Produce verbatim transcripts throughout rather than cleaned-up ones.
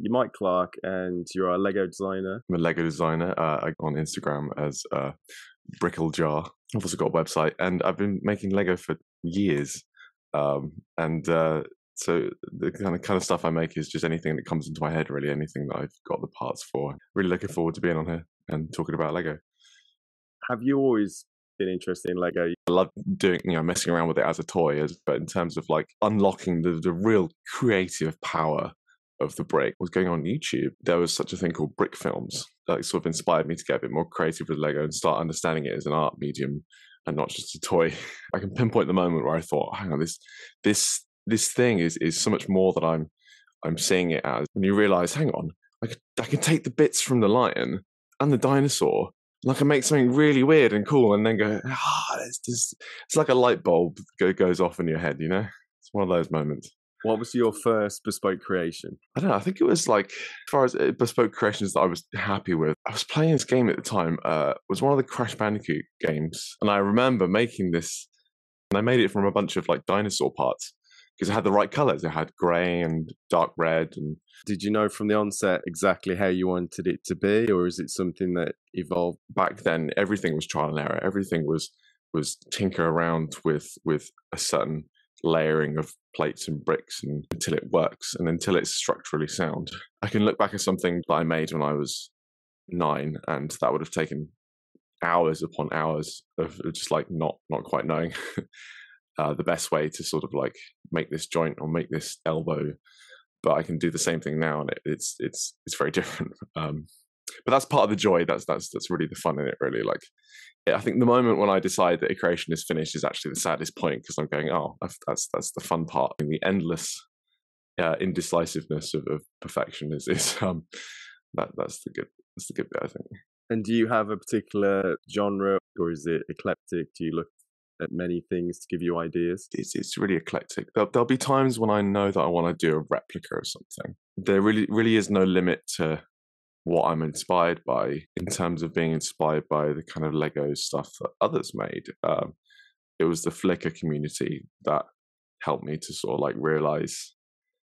You're Mike Clark, and you're a Lego designer. I'm a Lego designer uh, on Instagram as uh, bricklejar. I've also got a website, and I've been making Lego for years. Um, and uh, so the kind of kind of stuff I make is just anything that comes into my head, really, anything that I've got the parts for. Really looking forward to being on here and talking about Lego. Have you always been interested in Lego? I love doing, you know, messing around with it as a toy, as, but in terms of like unlocking the, the real creative power of the brick was going on YouTube. There was such a thing called brick films that sort of inspired me to get a bit more creative with Lego and start understanding it as an art medium and not just a toy. I can pinpoint the moment where I thought, hang on, this this this thing is is so much more than I'm I'm seeing it as. And you realise, hang on, I could, I can take the bits from the lion and the dinosaur. Like I can make something really weird and cool, and then go, ah, oh, it's just, it's like a light bulb go, goes off in your head, you know? It's one of those moments. What was your first bespoke creation? I don't know. I think it was like, as far as bespoke creations that I was happy with, I was playing this game at the time. Uh, it was one of the Crash Bandicoot games. And I remember making this, and I made it from a bunch of like dinosaur parts because it had the right colors. It had gray and dark red. And did you know from the onset exactly how you wanted it to be? Or is it something that evolved? Back then, everything was trial and error. Everything was was tinker around with with a certain layering of plates and bricks and until it works and until it's structurally sound. I can look back at something that I made when I was nine, and that would have taken hours upon hours of just like not not quite knowing uh, the best way to sort of like make this joint or make this elbow. But I can do the same thing now, and it, it's it's it's very different. Um, but that's part of the joy. That's that's that's really the fun in it. Really, like I think the moment when I decide that a creation is finished is actually the saddest point, because I'm going, oh, that's that's the fun part. And the endless uh, indecisiveness of, of perfection is is um that that's the good that's the good bit, I think. And do you have a particular genre, or is it eclectic? Do you look at many things to give you ideas? It's it's really eclectic. There'll, there'll be times when I know that I want to do a replica of something. There really really is no limit to what I'm inspired by in terms of being inspired by the kind of Lego stuff that others made. Um, it was the Flickr community that helped me to sort of like realize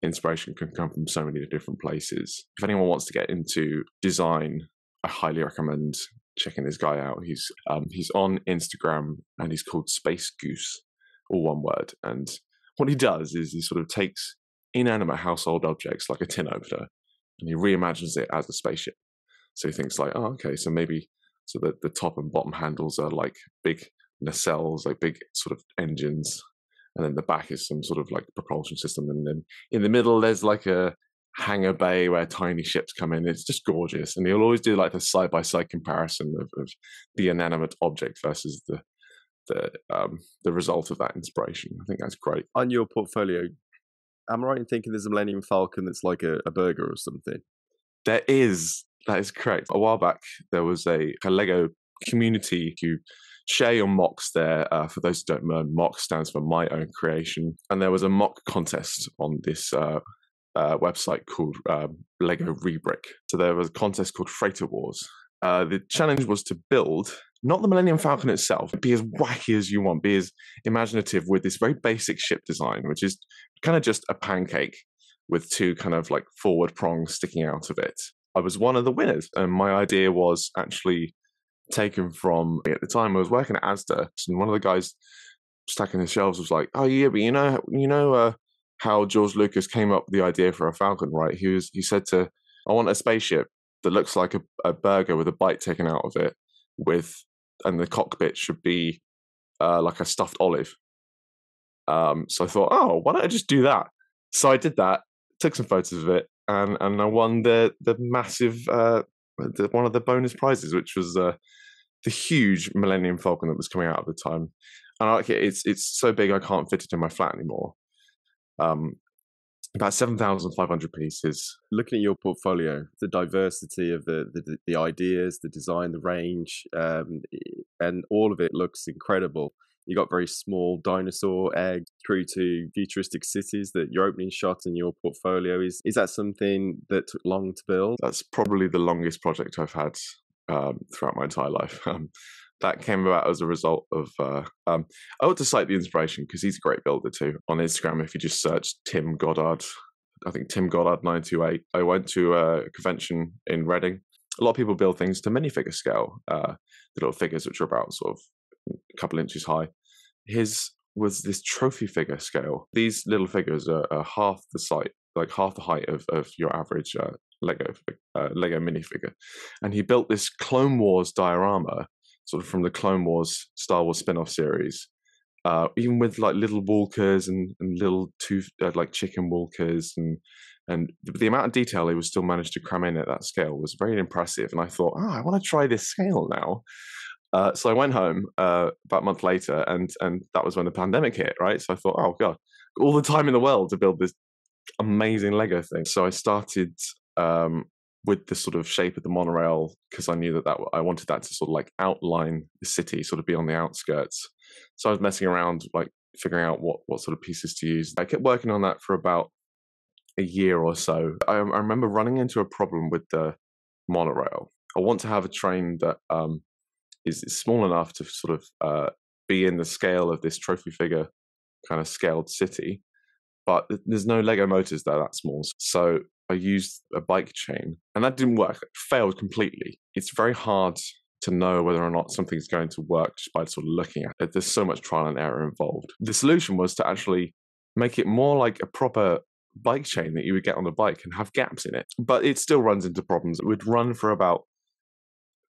inspiration can come from so many different places. If anyone wants to get into design, I highly recommend checking this guy out. He's um, he's on Instagram, and he's called Space Goose, all one word. And what he does is he sort of takes inanimate household objects like a tin opener, and he reimagines it as a spaceship. So he thinks like, oh, okay, so maybe so that the top and bottom handles are like big nacelles, like big sort of engines, and then the back is some sort of like propulsion system, and then in the middle there's like a hangar bay where tiny ships come in. It's just gorgeous, and he'll always do like the side by side comparison of, of the inanimate object versus the the um, the result of that inspiration. I think that's great. On your portfolio, am I right in thinking there's a Millennium Falcon that's like a, a burger or something? There is. That is correct. A while back, there was a, a Lego community who share your mocks there. Uh, for those who don't know, mock stands for My Own Creation. And there was a mock contest on this uh, uh, website called uh, LEGO Rebrick. So there was a contest called Freighter Wars. Uh, the challenge was to build, not the Millennium Falcon itself, be as wacky as you want, be as imaginative with this very basic ship design, which is kind of just a pancake with two kind of like forward prongs sticking out of it. I was one of the winners, and my idea was actually taken from, at the time I was working at Asda, and one of the guys stacking his shelves was like, oh yeah, but you know you know uh, how George Lucas came up with the idea for a Falcon, right? He was he said to, I want a spaceship that looks like a, a burger with a bite taken out of it, with and the cockpit should be uh, like a stuffed olive. Um, so I thought, oh, why don't I just do that? So I did that, took some photos of it, and and I won the the massive uh, the, one of the bonus prizes, which was uh, the huge Millennium Falcon that was coming out at the time. And I like it; it's it's so big I can't fit it in my flat anymore. Um, about seven thousand five hundred pieces. Looking at your portfolio, the diversity of the the, the ideas, the design, the range, um, and all of it looks incredible. You got very small dinosaur eggs through to futuristic cities. That your opening shot in your portfolio is is that something that took long to build? That's probably the longest project I've had um, throughout my entire life. Um, that came about as a result of uh, um, I ought to cite the inspiration because he's a great builder too. On Instagram, if you just search Tim Goddard, I think Tim Goddard nine two eight. I went to a convention in Reading. A lot of people build things to minifigure scale, uh, the little figures which are about sort of a couple inches high. His was this trophy figure scale. These little figures are, are half the size, like half the height of, of your average uh, Lego uh, Lego minifigure. And he built this Clone Wars diorama, sort of from the Clone Wars Star Wars spin-off series, uh, even with like little walkers and, and little two uh, like chicken walkers, and and the, the amount of detail he was still managed to cram in at that scale was very impressive. And I thought, oh, I want to try this scale now. Uh, so I went home uh, about a month later, and and that was when the pandemic hit, right? So I thought, oh god, all the time in the world to build this amazing Lego thing. So I started um, with the sort of shape of the monorail, because I knew that, that I wanted that to sort of like outline the city, sort of be on the outskirts. So I was messing around, like figuring out what, what sort of pieces to use. I kept working on that for about a year or so. I, I remember running into a problem with the monorail. I want to have a train that um, is, is small enough to sort of uh, be in the scale of this trophy figure kind of scaled city, but there's no Lego motors that are that small. So I used a bike chain, and that didn't work. It failed completely. It's very hard to know whether or not something's going to work just by sort of looking at it. There's so much trial and error involved. The solution was to actually make it more like a proper bike chain that you would get on a bike and have gaps in it. But it still runs into problems. It would run for about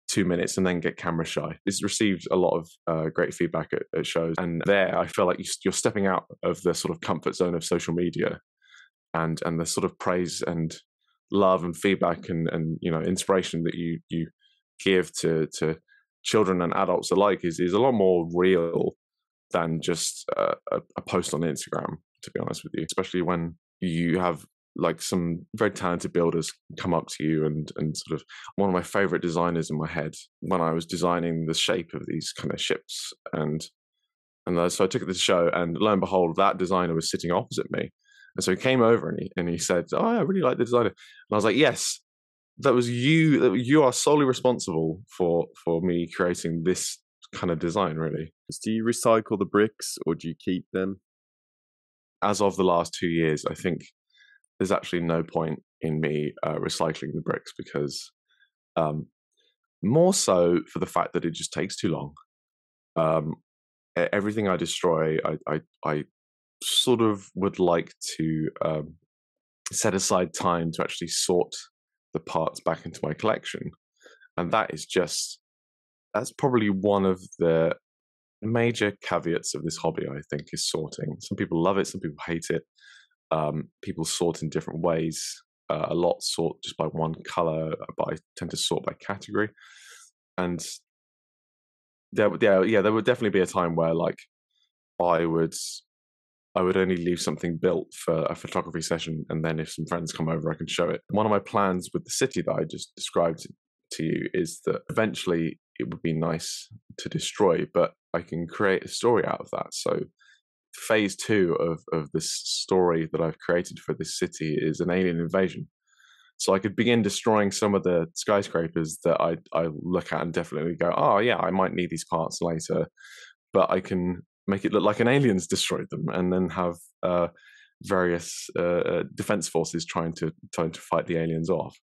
two minutes and then get camera shy. It's received a lot of uh, great feedback at, at shows. And there, I feel like you're stepping out of the sort of comfort zone of social media, and and the sort of praise and love and feedback and, and you know, inspiration that you you give to to children and adults alike is, is a lot more real than just uh, a, a post on Instagram, to be honest with you. Especially when you have like some very talented builders come up to you, and and sort of one of my favorite designers in my head when I was designing the shape of these kind of ships, and and so I took it to the show, and lo and behold, that designer was sitting opposite me, and so he came over and he and he said, "Oh, I really like the designer," and I was like, "Yes, that was you. You are solely responsible for for me creating this kind of design, really." Do you recycle the bricks or do you keep them? As of the last two years, I think there's actually no point in me uh, recycling the bricks, because um, more so for the fact that it just takes too long. Um, everything I destroy, I, I, I sort of would like to um, set aside time to actually sort the parts back into my collection. And that is just, that's probably one of the major caveats of this hobby, I think, is sorting. Some people love it, some people hate it. Um, people sort in different ways. Uh, a lot sort just by one color, but I tend to sort by category. And there, yeah, yeah, there would definitely be a time where, like, I would, I would only leave something built for a photography session, and then if some friends come over, I can show it. One of my plans with the city that I just described to you is that eventually it would be nice to destroy, but I can create a story out of that. So phase two of of this story that I've created for this city is an alien invasion. So I could begin destroying some of the skyscrapers that I I look at and definitely go, oh yeah, I might need these parts later, but I can make it look like an alien's destroyed them, and then have uh, various uh, defense forces trying to trying to fight the aliens off.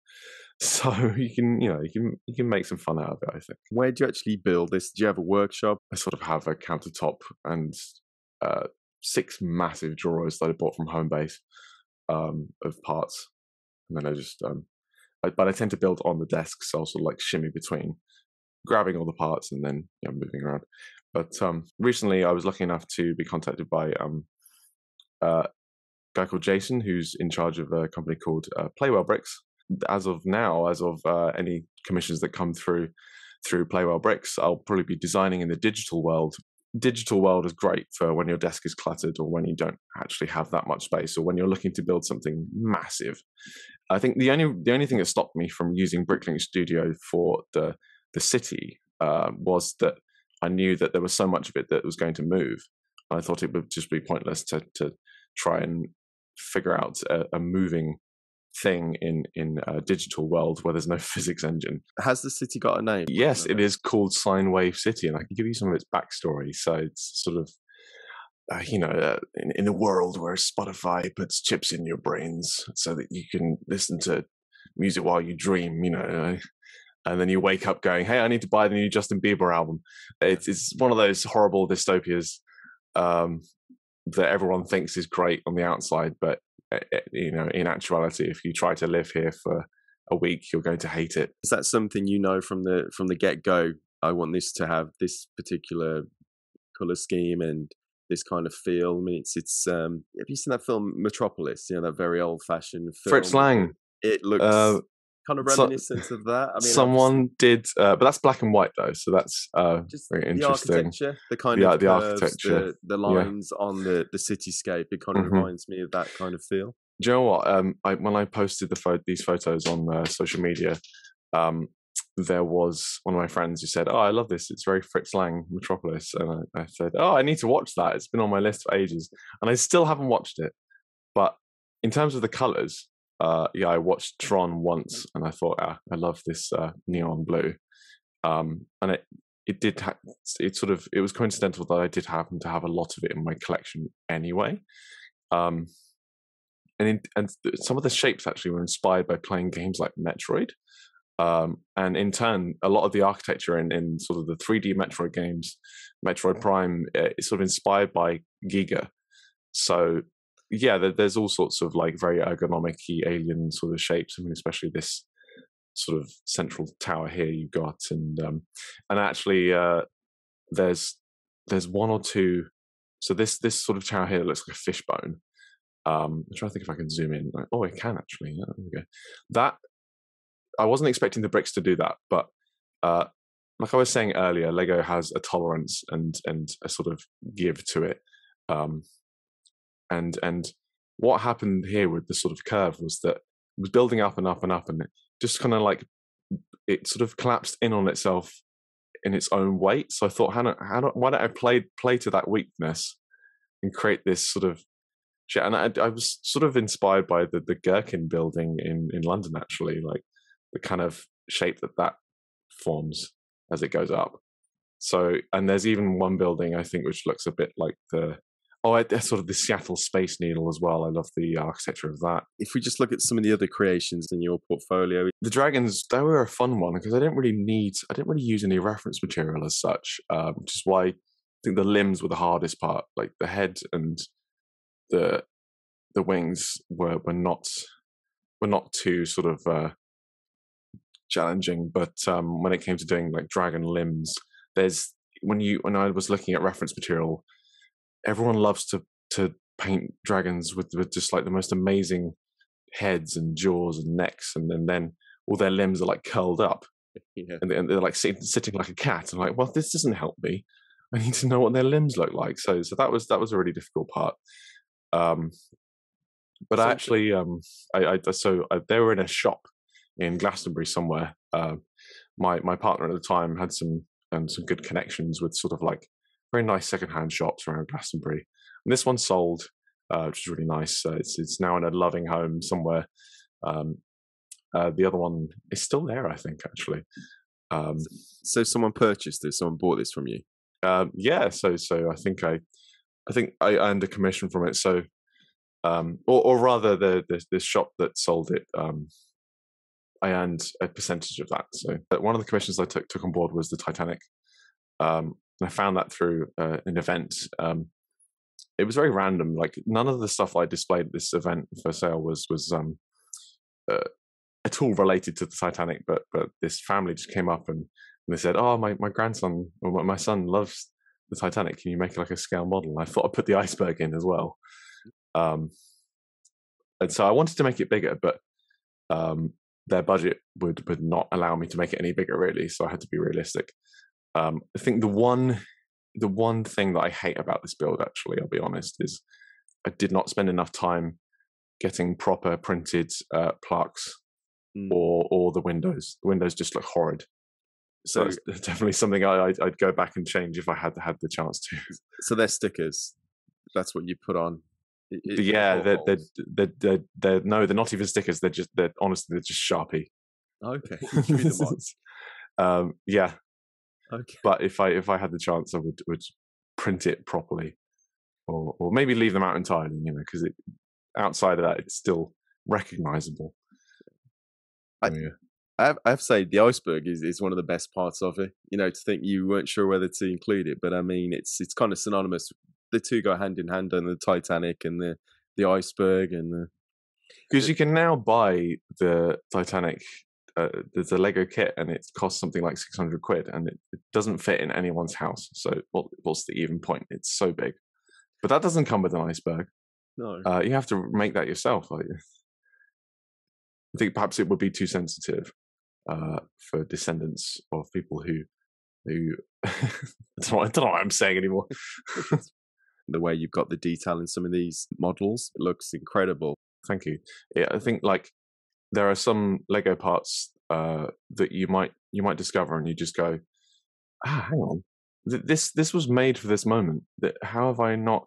So you can you know you can you can make some fun out of it, I think. Where do you actually build this? Do you have a workshop? I sort of have a countertop and Uh, six massive drawers that I bought from home base um, of parts, and then I just um, I, but I tend to build on the desk, so I'll sort of like shimmy between grabbing all the parts and then you know, moving around. But um, recently I was lucky enough to be contacted by um, uh, a guy called Jason, who's in charge of a company called uh, Playwell Bricks. As of now, as of uh, any commissions that come through through Playwell Bricks, I'll probably be designing in the digital world. Digital world is great for when your desk is cluttered, or when you don't actually have that much space, or when you're looking to build something massive. I think the only the only thing that stopped me from using Bricklink Studio for the the city uh, was that I knew that there was so much of it that was going to move. I thought it would just be pointless to to try and figure out a, a moving thing in in a digital world where there's no physics engine. Has the city got a name? Yes, it is called Sinewave City, and I can give you some of its backstory. So it's sort of uh, you know, uh, in, in a world where Spotify puts chips in your brains so that you can listen to music while you dream, you know, and then you wake up going, hey, I need to buy the new Justin Bieber album. It's, it's one of those horrible dystopias um, that everyone thinks is great on the outside, but, uh, you know, in actuality, if you try to live here for a week, you're going to hate it. Is that something you know from the from the get-go? I want this to have this particular color scheme and this kind of feel. I mean, it's it's. Um, have you seen that film Metropolis? You know, that very old-fashioned film. Fritz Lang. It looks uh, kind of reminiscent so, of that. I mean, someone just, did, uh, but that's black and white though, so that's uh, just very interesting. The architecture, the kind the, of the curves, architecture, the, the lines yeah. on the the cityscape. It kind of mm-hmm. reminds me of that kind of feel. Do you know what? Um, I, when I posted the pho- these photos on uh, social media, um, there was one of my friends who said, "Oh, I love this. It's very Fritz Lang, Metropolis." And I, I said, "Oh, I need to watch that. It's been on my list for ages, and I still haven't watched it." But in terms of the colors, uh, yeah, I watched Tron once, and I thought, ah, "I love this uh, neon blue," um, and it it did. Ha- it sort of it was coincidental that I did happen to have a lot of it in my collection anyway. Um, And, in, and some of the shapes actually were inspired by playing games like Metroid. Um, and in turn, a lot of the architecture in, in sort of the three D Metroid games, Metroid Prime, uh, is sort of inspired by Giga. So, yeah, there, there's all sorts of like very ergonomic-y alien sort of shapes. I mean, especially this sort of central tower here you got. And um, and actually, uh, there's there's one or two. So this this sort of tower here looks like a fishbone. Um, I'm trying to think if I can zoom in. Like, oh, I can actually. Yeah, there we go. That I wasn't expecting the bricks to do that, but uh, like I was saying earlier, Lego has a tolerance and and a sort of give to it. Um, and and what happened here with the sort of curve was that it was building up and up and up, and it just kind of like it sort of collapsed in on itself in its own weight. So I thought, how do, how do, why don't I play play to that weakness and create this sort of shit. And I, I was sort of inspired by the, the Gherkin building in, in London, actually, like the kind of shape that that forms as it goes up. So, and there's even one building, I think, which looks a bit like the, oh, I, sort of the Seattle Space Needle as well. I love the architecture of that. If we just look at some of the other creations in your portfolio. The dragons, they were a fun one because I didn't really need, I didn't really use any reference material as such, um, which is why I think the limbs were the hardest part, like the head and the the wings were were not were not too sort of uh, challenging, but um, when it came to doing like dragon limbs, there's when you when I was looking at reference material, everyone loves to to paint dragons with, with just like the most amazing heads and jaws and necks, and, and then all their limbs are like curled up, yeah. and, and they're like sitting, sitting like a cat. I'm like, well, this doesn't help me. I need to know what their limbs look like. So so that was that was a really difficult part. Um, but I actually, um, I, I, so I, they were in a shop in Glastonbury somewhere. Uh, my, my partner at the time had some, um, some good connections with sort of like very nice secondhand shops around Glastonbury. And this one sold, uh, which is really nice. Uh, it's, it's now in a loving home somewhere. Um, uh, the other one is still there, I think, actually. Um, so someone purchased this, someone bought this from you. Um, yeah. So, so I think I, I think I earned a commission from it. So, um, or, or rather, the, the the shop that sold it, um, I earned a percentage of that. So, but one of the commissions I took took on board was the Titanic, um, and I found that through uh, an event. Um, it was very random. Like none of the stuff I displayed at this event for sale was was um, uh, at all related to the Titanic. But but this family just came up and, and they said, "Oh, my my grandson or my son loves the Titanic, can you make like a scale model?" I thought I'd put the iceberg in as well. Um, and so I wanted to make it bigger, but um, their budget would, would not allow me to make it any bigger, really. So I had to be realistic. Um, I think the one the one thing that I hate about this build, actually, I'll be honest, is I did not spend enough time getting proper printed uh, plaques mm. or, or the windows. The windows just look horrid. So, so it's definitely something I, I'd, I'd go back and change if I had to have the chance to. So they're stickers. That's what you put on. It, yeah, they're, they're, they're, they're, they're, no, they're not even stickers. They're just, they're honestly, they're just Sharpie. Okay. Give me the ones. um, yeah. Okay. But if I if I had the chance, I would would print it properly. or or maybe leave them out entirely, you know, because it, outside of that, it's still recognizable. I, yeah. I, have, I have to say, the iceberg is, is one of the best parts of it. You know, to think you weren't sure whether to include it, but I mean, it's it's kind of synonymous. The two go hand in hand, and the Titanic and the the iceberg, and the because you can now buy the Titanic. Uh, there's a Lego kit, and it costs something like six hundred quid, and it, it doesn't fit in anyone's house. So what, what's the even point? It's so big, but that doesn't come with an iceberg. No, uh, you have to make that yourself. Like, I think perhaps it would be too sensitive uh, for descendants of people who who I don't know what I'm saying anymore. The way you've got the detail in some of these models, it looks incredible. Thank you. Yeah, I think like. There are some Lego parts uh, that you might you might discover, and you just go, ah, hang on, this this was made for this moment. How have I not?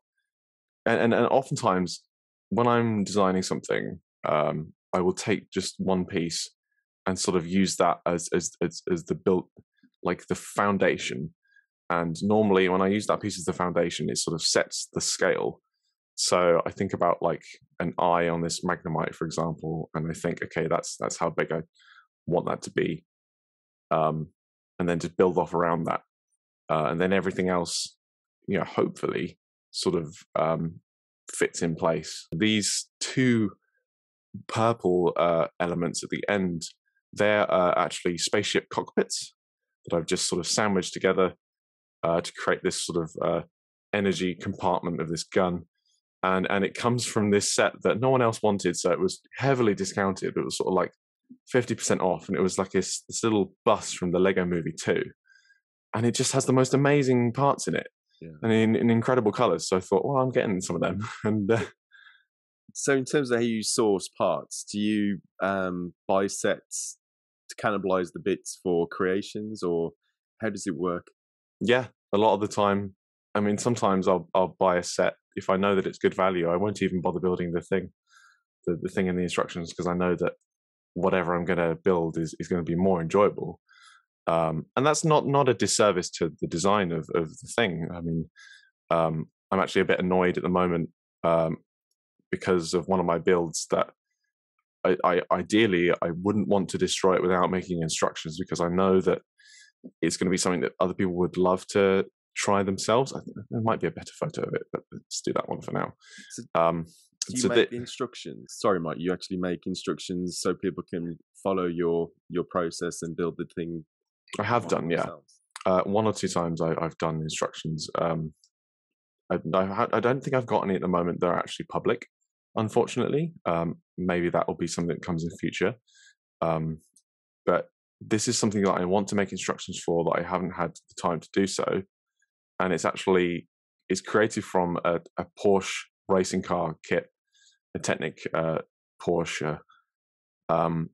And and, and oftentimes, when I'm designing something, um, I will take just one piece and sort of use that as as as, as the built, like the foundation. And normally, when I use that piece as the foundation, it sort of sets the scale. So I think about like an eye on this Magnemite, for example, and I think, okay, that's that's how big I want that to be, um, and then just build off around that, uh, and then everything else, you know, hopefully, sort of um, fits in place. These two purple uh, elements at the end, they're uh, actually spaceship cockpits that I've just sort of sandwiched together uh, to create this sort of uh, energy compartment of this gun. And and it comes from this set that no one else wanted, so it was heavily discounted. It was sort of like fifty percent off, and it was like this, this little bus from the Lego Movie Two, and it just has the most amazing parts in it, yeah. and in, in incredible colours. So I thought, well, I'm getting some of them. And uh... so, in terms of how you source parts, do you um, buy sets to cannibalise the bits for creations, or how does it work? Yeah, a lot of the time. I mean, sometimes I'll I'll buy a set. If I know that it's good value, I won't even bother building the thing, the, the thing in the instructions, because I know that whatever I'm going to build is, is going to be more enjoyable. Um, and that's not not a disservice to the design of, of the thing. I mean, um, I'm actually a bit annoyed at the moment um, because of one of my builds that I, I ideally I wouldn't want to destroy it without making instructions, because I know that it's going to be something that other people would love to try themselves. I think there might be a better photo of it, but let's do that one for now. So, um, do you so make the instructions? Sorry, Mike, you actually make instructions so people can follow your your process and build the thing. I have done, themselves. yeah. Uh, one or two times I, I've done instructions. Um, I, I, I don't think I've got any at the moment that are actually public, unfortunately. Um, maybe that will be something that comes in the future. Um, but this is something that I want to make instructions for that I haven't had the time to do so. And it's actually, it's created from a, a Porsche racing car kit, a Technic uh, Porsche. Um,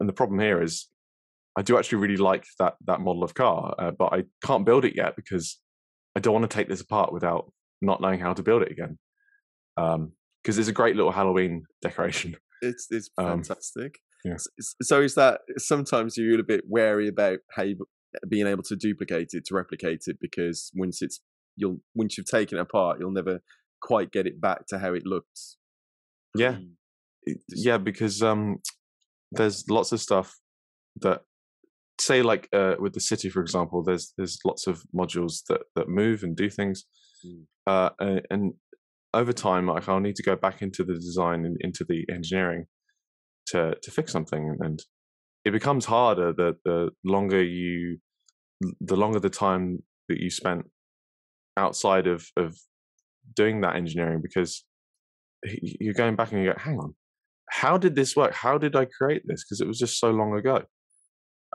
and the problem here is I do actually really like that that model of car, uh, but I can't build it yet because I don't want to take this apart without not knowing how to build it again. Um, because it's a great little Halloween decoration. It's it's fantastic. Um, yeah. So is that, sometimes you're a bit wary about how you being able to duplicate it, to replicate it, because once it's you'll once you've taken it apart, you'll never quite get it back to how it looked. Yeah, yeah, because um, there's lots of stuff that, say, like uh, with the city, for example, there's there's lots of modules that that move and do things, mm. uh, and, and over time, like I'll need to go back into the design and into the engineering to to fix something and. It becomes harder the the longer you, the longer the time that you spent outside of of doing that engineering, because you're going back and you go, hang on, how did this work? How did I create this? Because it was just so long ago.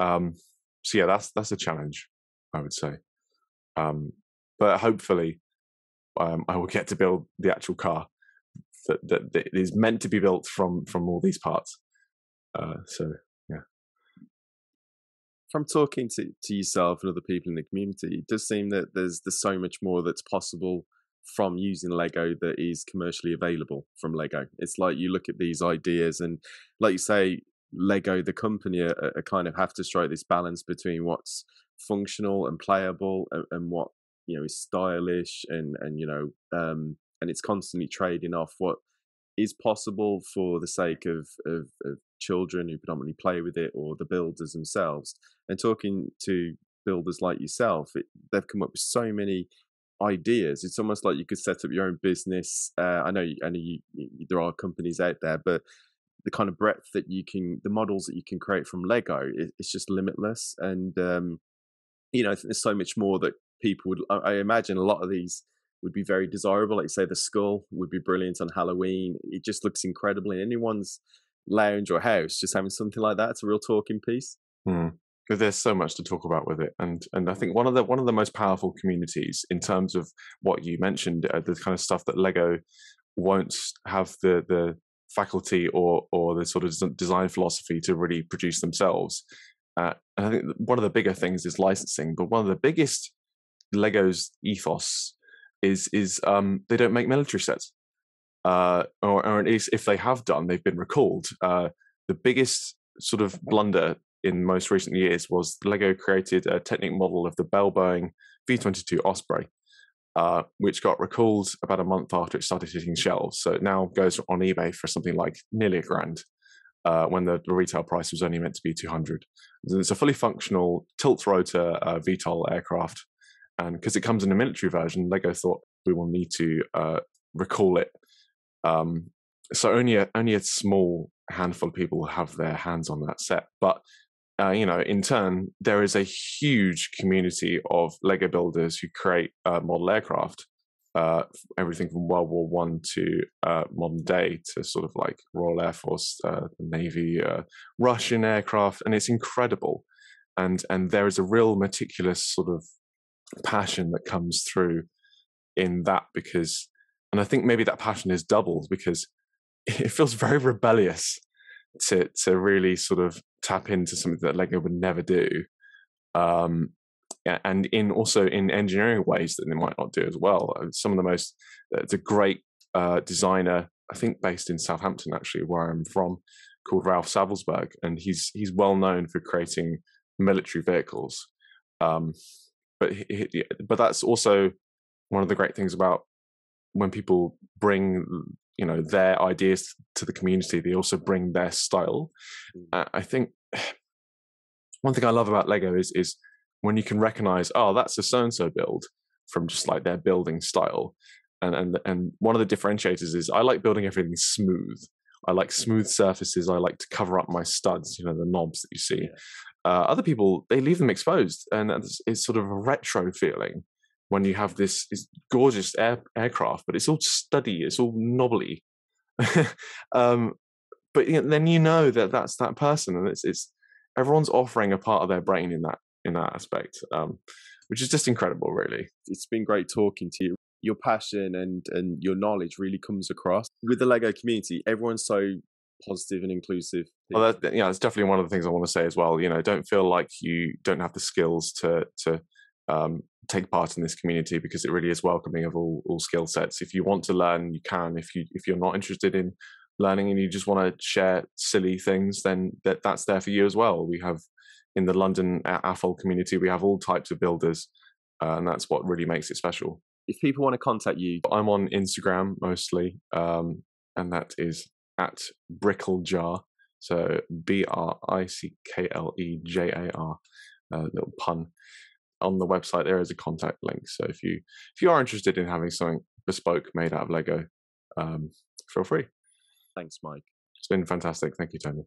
Um, so yeah, that's that's a challenge, I would say. Um, but hopefully, um, I will get to build the actual car that, that that is meant to be built from from all these parts. Uh, so. From talking to, to yourself and other people in the community, it does seem that there's there's so much more that's possible from using Lego that is commercially available from Lego. It's like you look at these ideas and, like you say, Lego, the company, are, are kind of have to strike this balance between what's functional and playable and, and what you know, is stylish and, and, you know, um, and it's constantly trading off what is possible for the sake of, of, of children who predominantly play with it, or the builders themselves. And talking to builders like yourself, it, they've come up with so many ideas. It's almost like you could set up your own business. Uh, I know, you, I know you, you, there are companies out there, but the kind of breadth that you can, the models that you can create from Lego, it, it's just limitless. And, um, you know, I think there's so much more that people would, I, I imagine a lot of these would be very desirable. Like, say, the skull would be brilliant on Halloween. It just looks incredible in anyone's lounge or house. Just having something like that, it's a real talking piece. Hmm. Because there's so much to talk about with it, and and I think one of the one of the most powerful communities in terms of what you mentioned, uh, the kind of stuff that Lego won't have the the faculty or or the sort of design philosophy to really produce themselves. Uh, and I think one of the bigger things is licensing, but one of the biggest Lego's ethos is is um, they don't make military sets, uh, or, or at least if they have done, they've been recalled. Uh, the biggest sort of blunder in most recent years was Lego created a Technic model of the Bell Boeing V twenty-two Osprey, uh, which got recalled about a month after it started hitting shelves. So it now goes on eBay for something like nearly a grand, uh, when the retail price was only meant to be two hundred. It's a fully functional tilt rotor uh, V TOL aircraft. And because it comes in a military version, Lego thought we will need to uh, recall it. Um, so only a, only a small handful of people have their hands on that set. But Uh, you know, in turn, there is a huge community of Lego builders who create uh, model aircraft, uh, everything from World War One to uh, modern day to sort of like Royal Air Force, uh, Navy, uh, Russian aircraft, and it's incredible. And and there is a real meticulous sort of passion that comes through in that, because, and I think maybe that passion is doubled because it feels very rebellious to to really sort of tap into something that Lego would never do, um, and in also in engineering ways that they might not do as well. Some of the most, it's a great uh, designer, I think based in Southampton actually, where I'm from, called Ralph Savelsberg, and he's he's well known for creating military vehicles. Um, but he, he, but that's also one of the great things about when people bring, you know, their ideas to the community, they also bring their style. Uh, I think one thing I love about Lego is is when you can recognize, oh, that's a so-and-so build from just like their building style. And, and, and one of the differentiators is I like building everything smooth. I like smooth surfaces. I like to cover up my studs, you know, the knobs that you see. Yeah. Uh, other people, they leave them exposed. And it's, it's sort of a retro feeling when you have this, this gorgeous air, aircraft, but it's all study, it's all knobbly. um, but then you know that that's that person, and it's it's everyone's offering a part of their brain in that in that aspect, um, which is just incredible, really. It's been great talking to you. Your passion and and your knowledge really comes across with the Lego community. Everyone's so positive and inclusive. Well, that, yeah, it's definitely one of the things I want to say as well. You know, don't feel like you don't have the skills to to. Um, take part in this community, because it really is welcoming of all, all skill sets. If you want to learn, you can. If you if you're not interested in learning and you just want to share silly things, then that that's there for you as well. We have in the London A F O L community, we have all types of builders, uh, and that's what really makes it special. If people want to contact you, I'm on Instagram mostly, um, and that is at bricklejar, so B R I C K L E J A R, a little pun. On the website there is a contact link, so if you if you are interested in having something bespoke made out of Lego, um feel free. Thanks, Mike. It's been fantastic. Thank you, Tony.